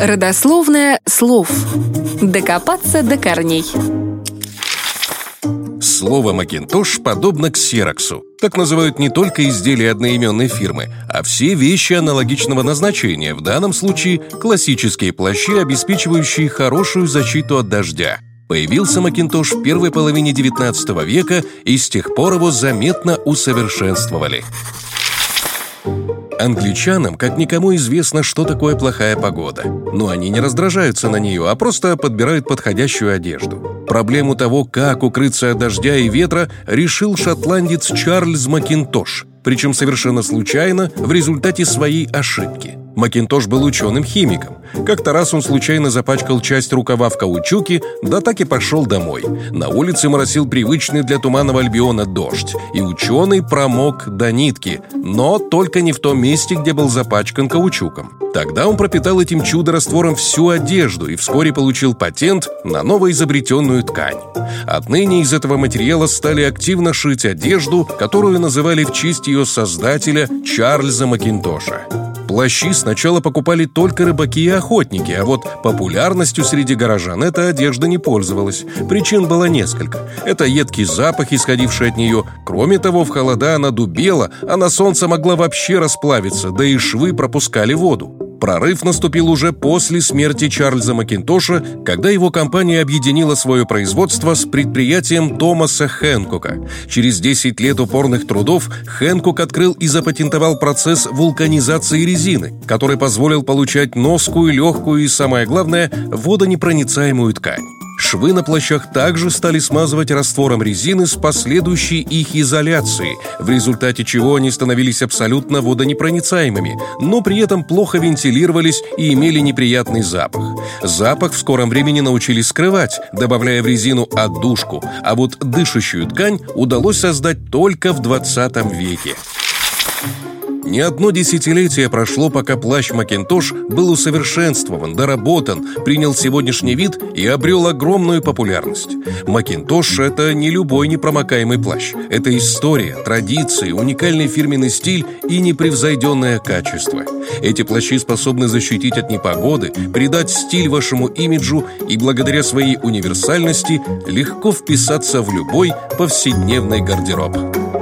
Родословная слов. Докопаться до корней. Слово «Макинтош» подобно ксероксу. Так называют не только изделия одноименной фирмы, а все вещи аналогичного назначения, в данном случае классические плащи, обеспечивающие хорошую защиту от дождя. Появился «Макинтош» в первой половине XIX века, и с тех пор его заметно усовершенствовали. Англичанам, как никому, известно, что такое плохая погода. Но они не раздражаются на нее, а просто подбирают подходящую одежду. Проблему того, как укрыться от дождя и ветра, решил шотландец Чарльз Макинтош, причем совершенно случайно в результате своей ошибки. Макинтош был ученым-химиком. Как-то раз он случайно запачкал часть рукава в каучуке, да так и пошел домой. На улице моросил привычный для Туманного Альбиона дождь, и ученый промок до нитки, но только не в том месте, где был запачкан каучуком. Тогда он пропитал этим чудо-раствором всю одежду и вскоре получил патент на новоизобретенную ткань. Отныне из этого материала стали активно шить одежду, которую называли в честь ее создателя Чарльза Макинтоша. Плащи сначала покупали только рыбаки и охотники, а вот популярностью среди горожан эта одежда не пользовалась. Причин было несколько. Это едкий запах, исходивший от нее. Кроме того, в холода она дубела, а на солнце могла вообще расплавиться, да и швы пропускали воду. Прорыв наступил уже после смерти Чарльза Макинтоша, когда его компания объединила свое производство с предприятием Томаса Хэнкcoка. Через 10 лет упорных трудов Хэнкcock открыл и запатентовал процесс вулканизации резины, который позволил получать носкую, легкую и, самое главное, водонепроницаемую ткань. Швы на плащах также стали смазывать раствором резины с последующей их изоляцией, в результате чего они становились абсолютно водонепроницаемыми, но при этом плохо вентилировались и имели неприятный запах. Запах в скором времени научились скрывать, добавляя в резину отдушку, а вот дышащую ткань удалось создать только в 20 веке. Не одно десятилетие прошло, пока плащ «Макинтош» был усовершенствован, доработан, принял сегодняшний вид и обрел огромную популярность. «Макинтош» — это не любой непромокаемый плащ. Это история, традиции, уникальный фирменный стиль и непревзойденное качество. Эти плащи способны защитить от непогоды, придать стиль вашему имиджу и благодаря своей универсальности легко вписаться в любой повседневный гардероб.